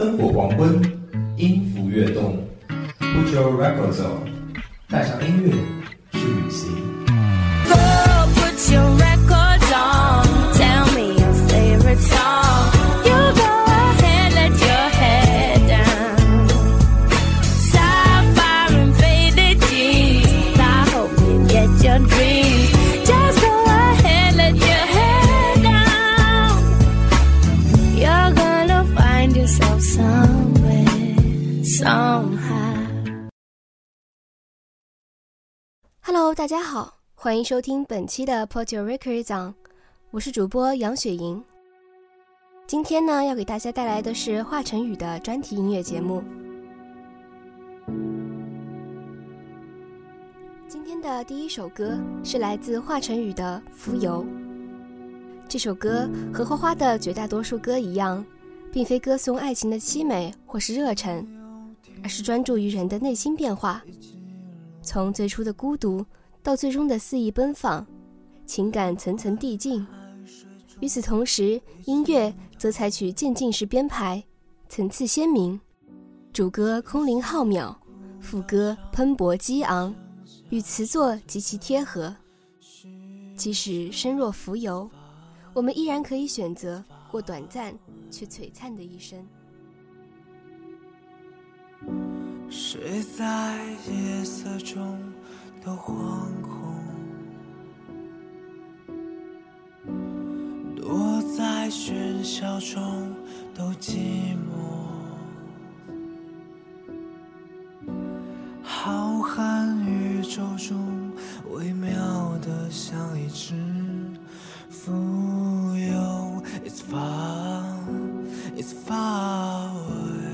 灯火黄昏，音符跃动 ，Put your records on， 带上音乐去旅行。Oh, put your records on, tell me your favorite song. You go ahead, let your head down. Sapphire and faded jeans. I hope you get your dreams. Just go ahead, let your head down. You're gonna find yourself somewhere, somehow.Hello， 大家好，欢迎收听本期的 Put Your Records On， 我是主播杨雪莹。今天呢，要给大家带来的是华晨宇的专题音乐节目。今天的第一首歌是来自华晨宇的《浮游》。这首歌和花花的绝大多数歌一样，并非歌颂爱情的凄美或是热忱，而是专注于人的内心变化。从最初的孤独到最终的肆意奔放，情感层层递进。与此同时，音乐则采取渐进式编排，层次鲜明，主歌空灵浩渺，副歌喷薄激昂，与词作极其贴合。即使身若浮游，我们依然可以选择过短暂却璀璨的一生。谁在夜色中都惶恐，躲在喧嚣中都寂寞，浩瀚宇宙中微妙的像一只浮游。 It's far, it's far away。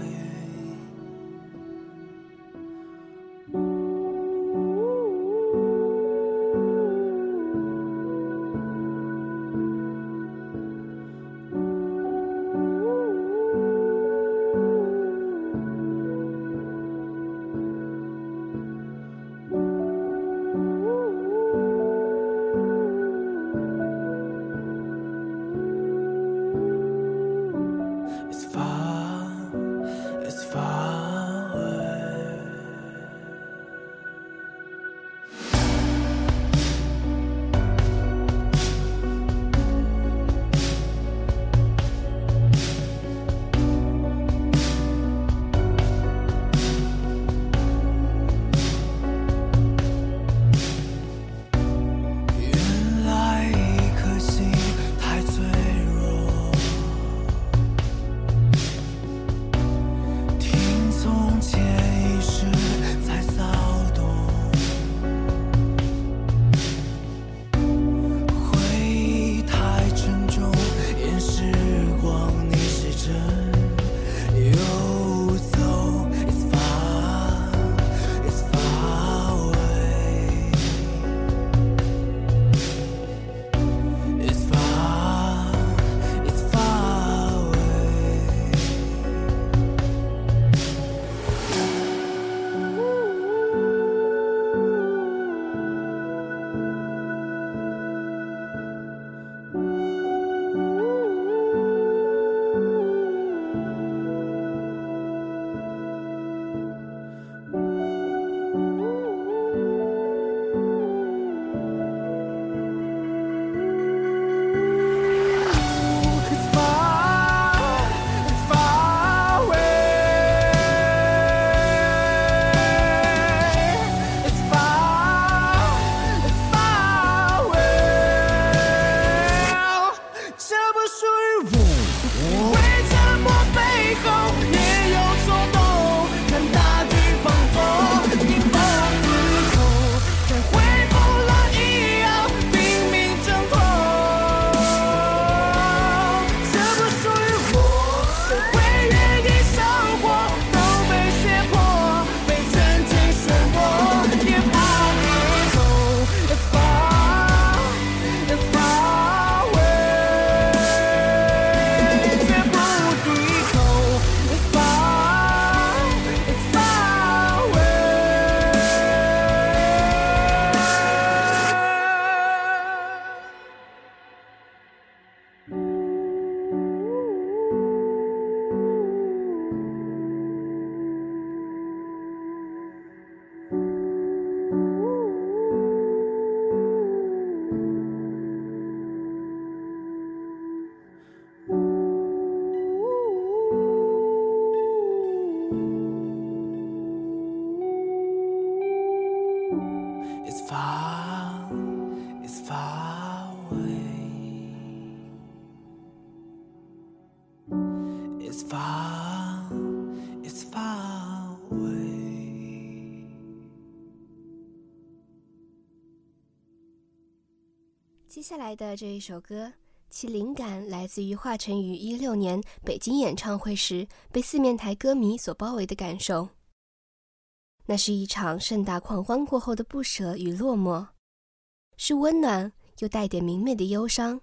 下来的这一首歌，其灵感来自于华晨宇2016年北京演唱会时被4面台歌迷所包围的感受。那是一场盛大狂欢过后的不舍与落寞，是温暖又带点明媚的忧伤，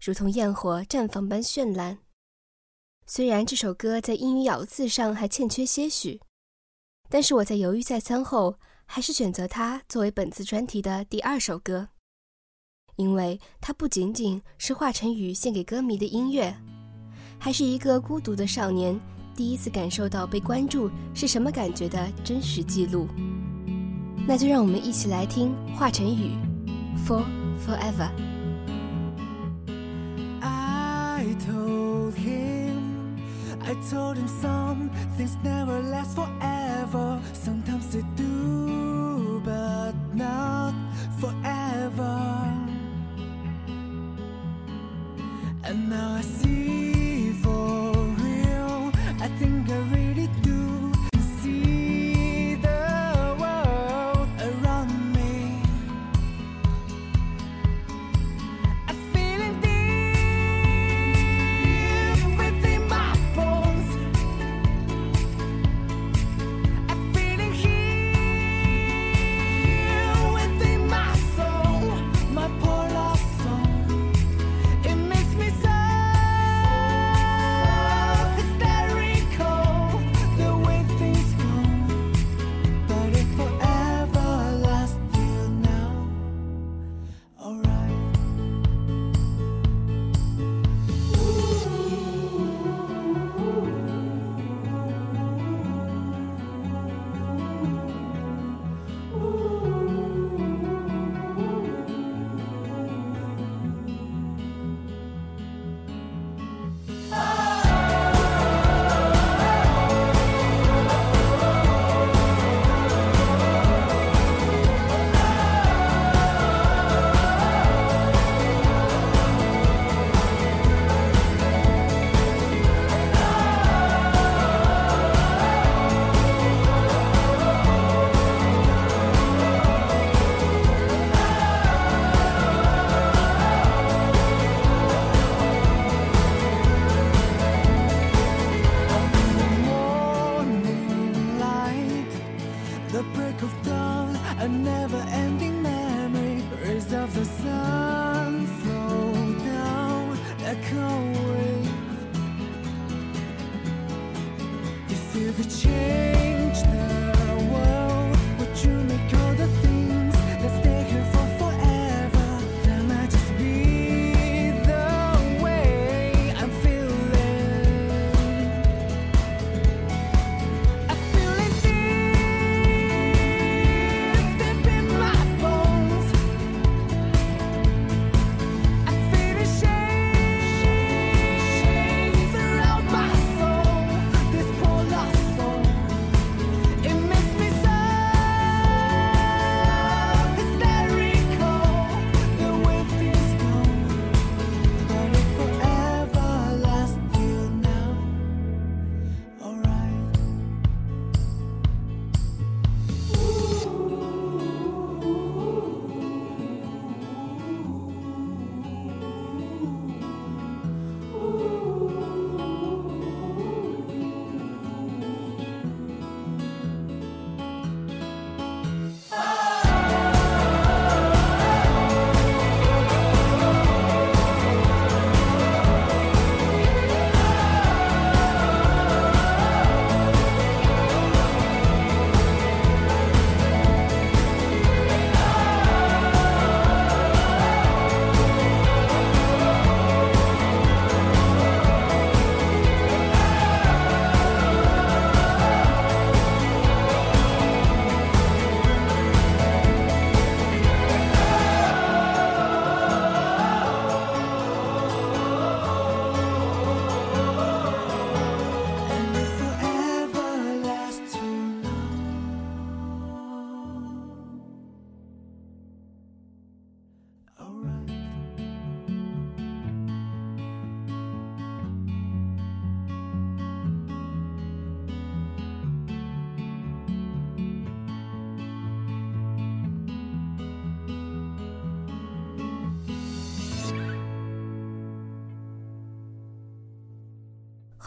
如同焰火绽放般绚烂。虽然这首歌在英语咬字上还欠缺些许，但是我在犹豫再三后，还是选择它作为本次专题的第2首歌，因为它不仅仅是华晨宇献给歌迷的音乐，还是一个孤独的少年第一次感受到被关注是什么感觉的真实记录。那就让我们一起来听华晨宇 For Forever。 I told him some things never last forever. Sometimes they do, but not forever. And now I see for real, I think I really do see the world around me. I feel it deep within my bones. I feel it here within my soul, my poor lost soul. It makes me so hysterical, the way things go. But if forever lasts till now, alright.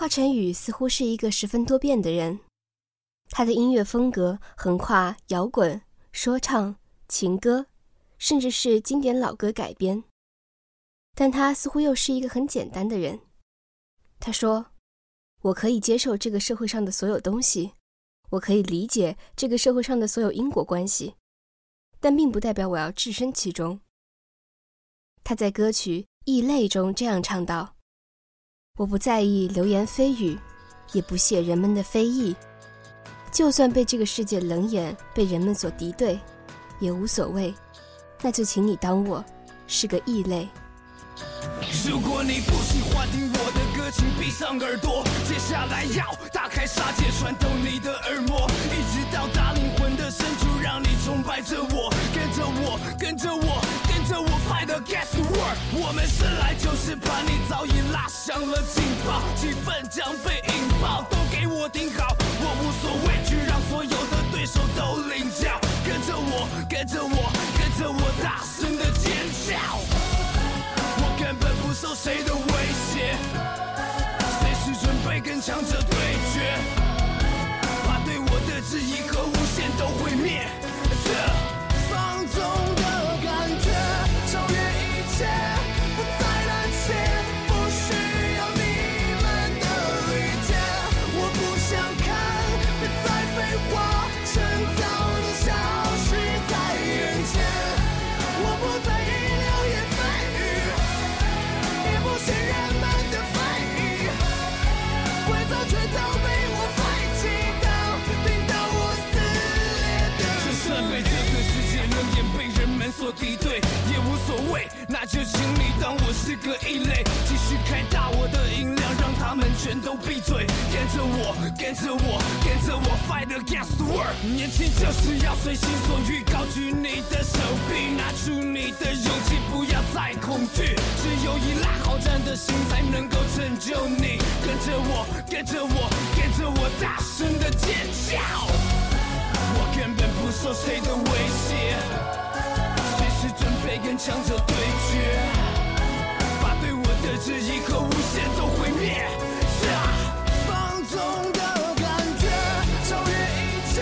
华晨宇似乎是一个十分多变的人，他的音乐风格横跨摇滚、说唱、情歌，甚至是经典老歌改编。但他似乎又是一个很简单的人。他说，我可以接受这个社会上的所有东西，我可以理解这个社会上的所有因果关系，但并不代表我要置身其中。他在歌曲《异类》中这样唱道，我不在意流言蜚语，也不屑人们的非议，就算被这个世界冷眼，被人们所敌对，也无所谓，那就请你当我是个异类。如果你不喜欢听我的歌，请闭上耳朵，接下来要打开杀戒，穿透你的耳膜，一直到达灵魂的深处，让你崇拜着我，跟着我，跟着我，跟着我 Fight against the world， 我们生来就是把你早已拉响了警报，气氛将被引爆，都给我听好，我无所畏惧，让所有的对手都领教，跟着我，跟着我，跟着我大声的尖叫，根本不受谁的威胁，随时准备跟强者对决，把对我的质疑和无限都毁灭，这放纵的感觉超越一切，不再担心，不需要你们的理解，我不想看，别再废话，趁早的消失在眼前，我不在意流言蜚语，不是人们的反应，规则全都被我反击到，听到我撕裂的声音，就算被这个世界冷眼，被人们所敌对，也无所谓，那就请你当我是个异类，继续开大我的音量，让他们全都闭嘴，跟着我，跟着我，跟着我 Fight against the world， 年轻就是要随心所欲，高举你的手臂，拿出你的勇气，不要再恐惧，只有依赖好战的心才能够拯救你，跟着我，跟着我，跟着我大声的尖叫，我根本不受谁的威胁，随时准备跟强者对决，把对我的质疑和无限都毁灭，放纵的感觉超越一切，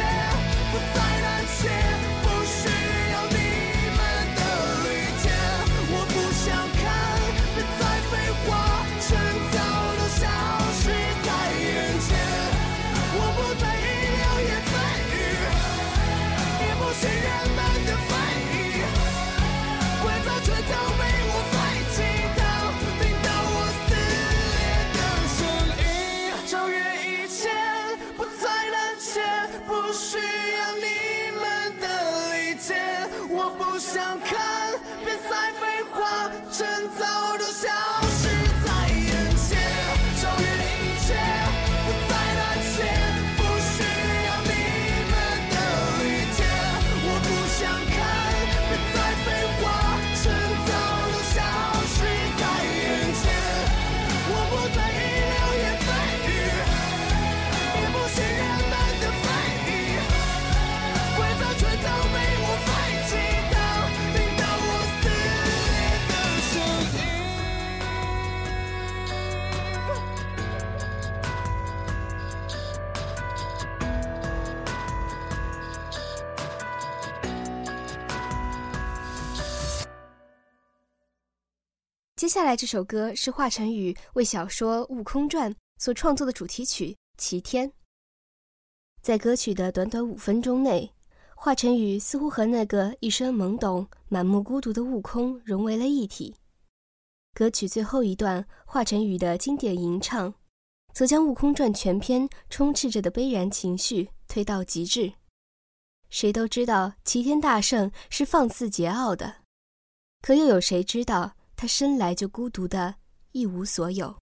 不再担心，是人们的反应，规则全都被我反击到，听到我撕裂的声音，超越一切，不再胆怯，不需要你们的理解，我不想看，别再废话，趁早都消失在眼前，超越一切，不再胆怯，接下来这首歌是华晨宇为小说《悟空传》所创作的主题曲《齐天》。在歌曲的短短5分钟内，华晨宇似乎和那个一生懵懂、满目孤独的悟空融为了一体。歌曲最后一段，华晨宇的经典吟唱，则将《悟空传》全篇充斥着的悲然情绪推到极致。谁都知道齐天大圣是放肆桀骜的，可又有谁知道他生来就孤独的一无所有。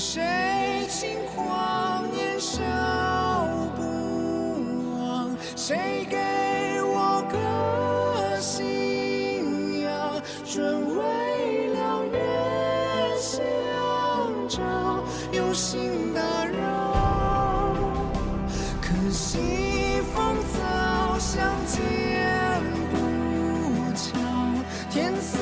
谁轻狂年少不忘，谁给我个信仰，准为了人相照，有心打扰，可惜风早相见不巧，天色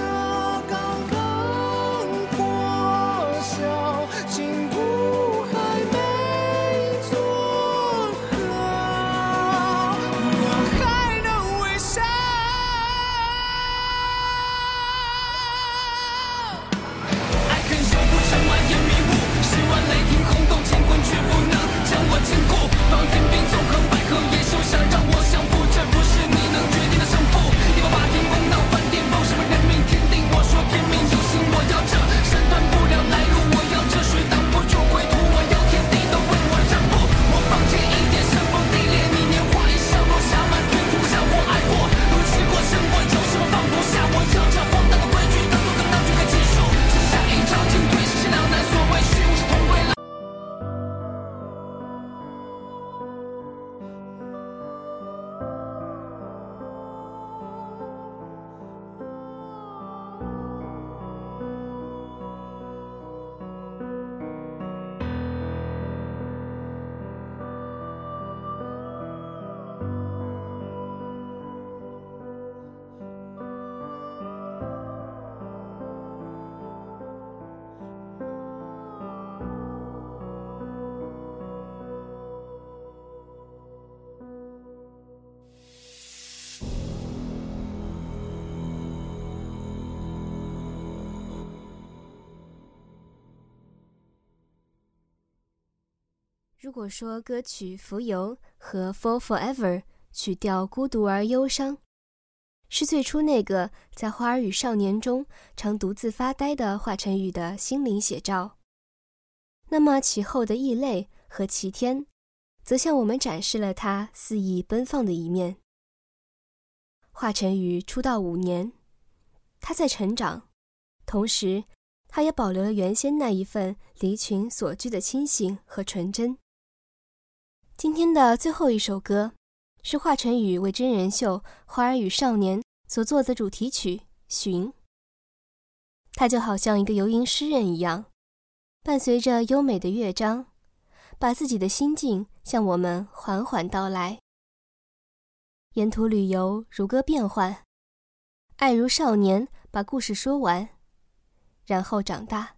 如果说歌曲《浮游》和《For Forever》曲调孤独而忧伤，是最初那个在《花儿与少年》中常独自发呆的华晨宇的心灵写照，那么其后的《异类》和《齐天》则向我们展示了他肆意奔放的一面。华晨宇出道5年，他在成长，同时他也保留了原先那一份离群所居的清醒和纯真。今天的最后一首歌是华晨宇为真人秀《花儿与少年》所做的主题曲《寻》。它就好像一个游吟诗人一样，伴随着优美的乐章，把自己的心境向我们缓缓道来。沿途旅游如歌变幻，爱如少年把故事说完，然后长大。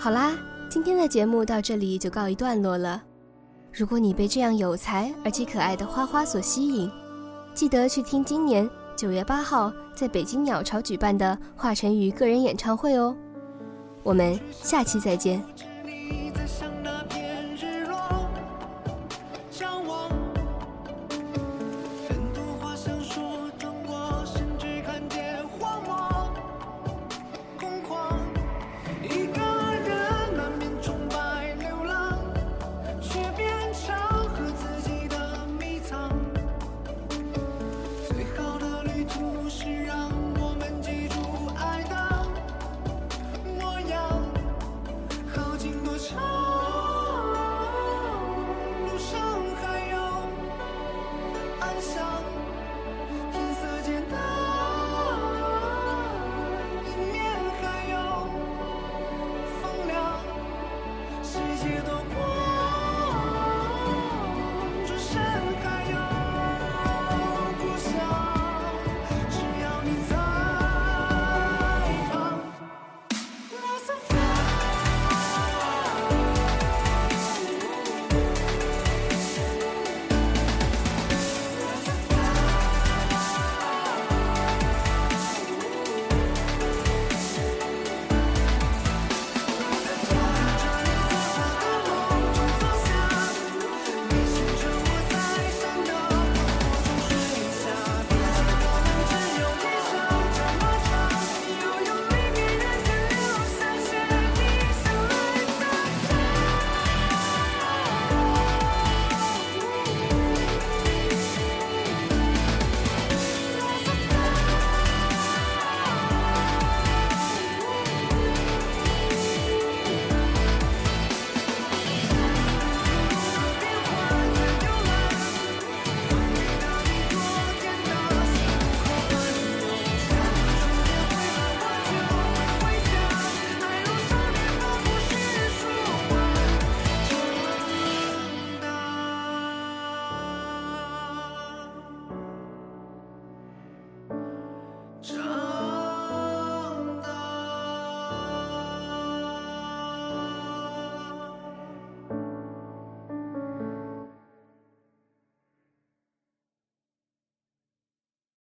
好啦，今天的节目到这里就告一段落了。如果你被这样有才而且可爱的花花所吸引，记得去听今年9月8号在北京鸟巢举办的华晨宇个人演唱会哦。我们下期再见。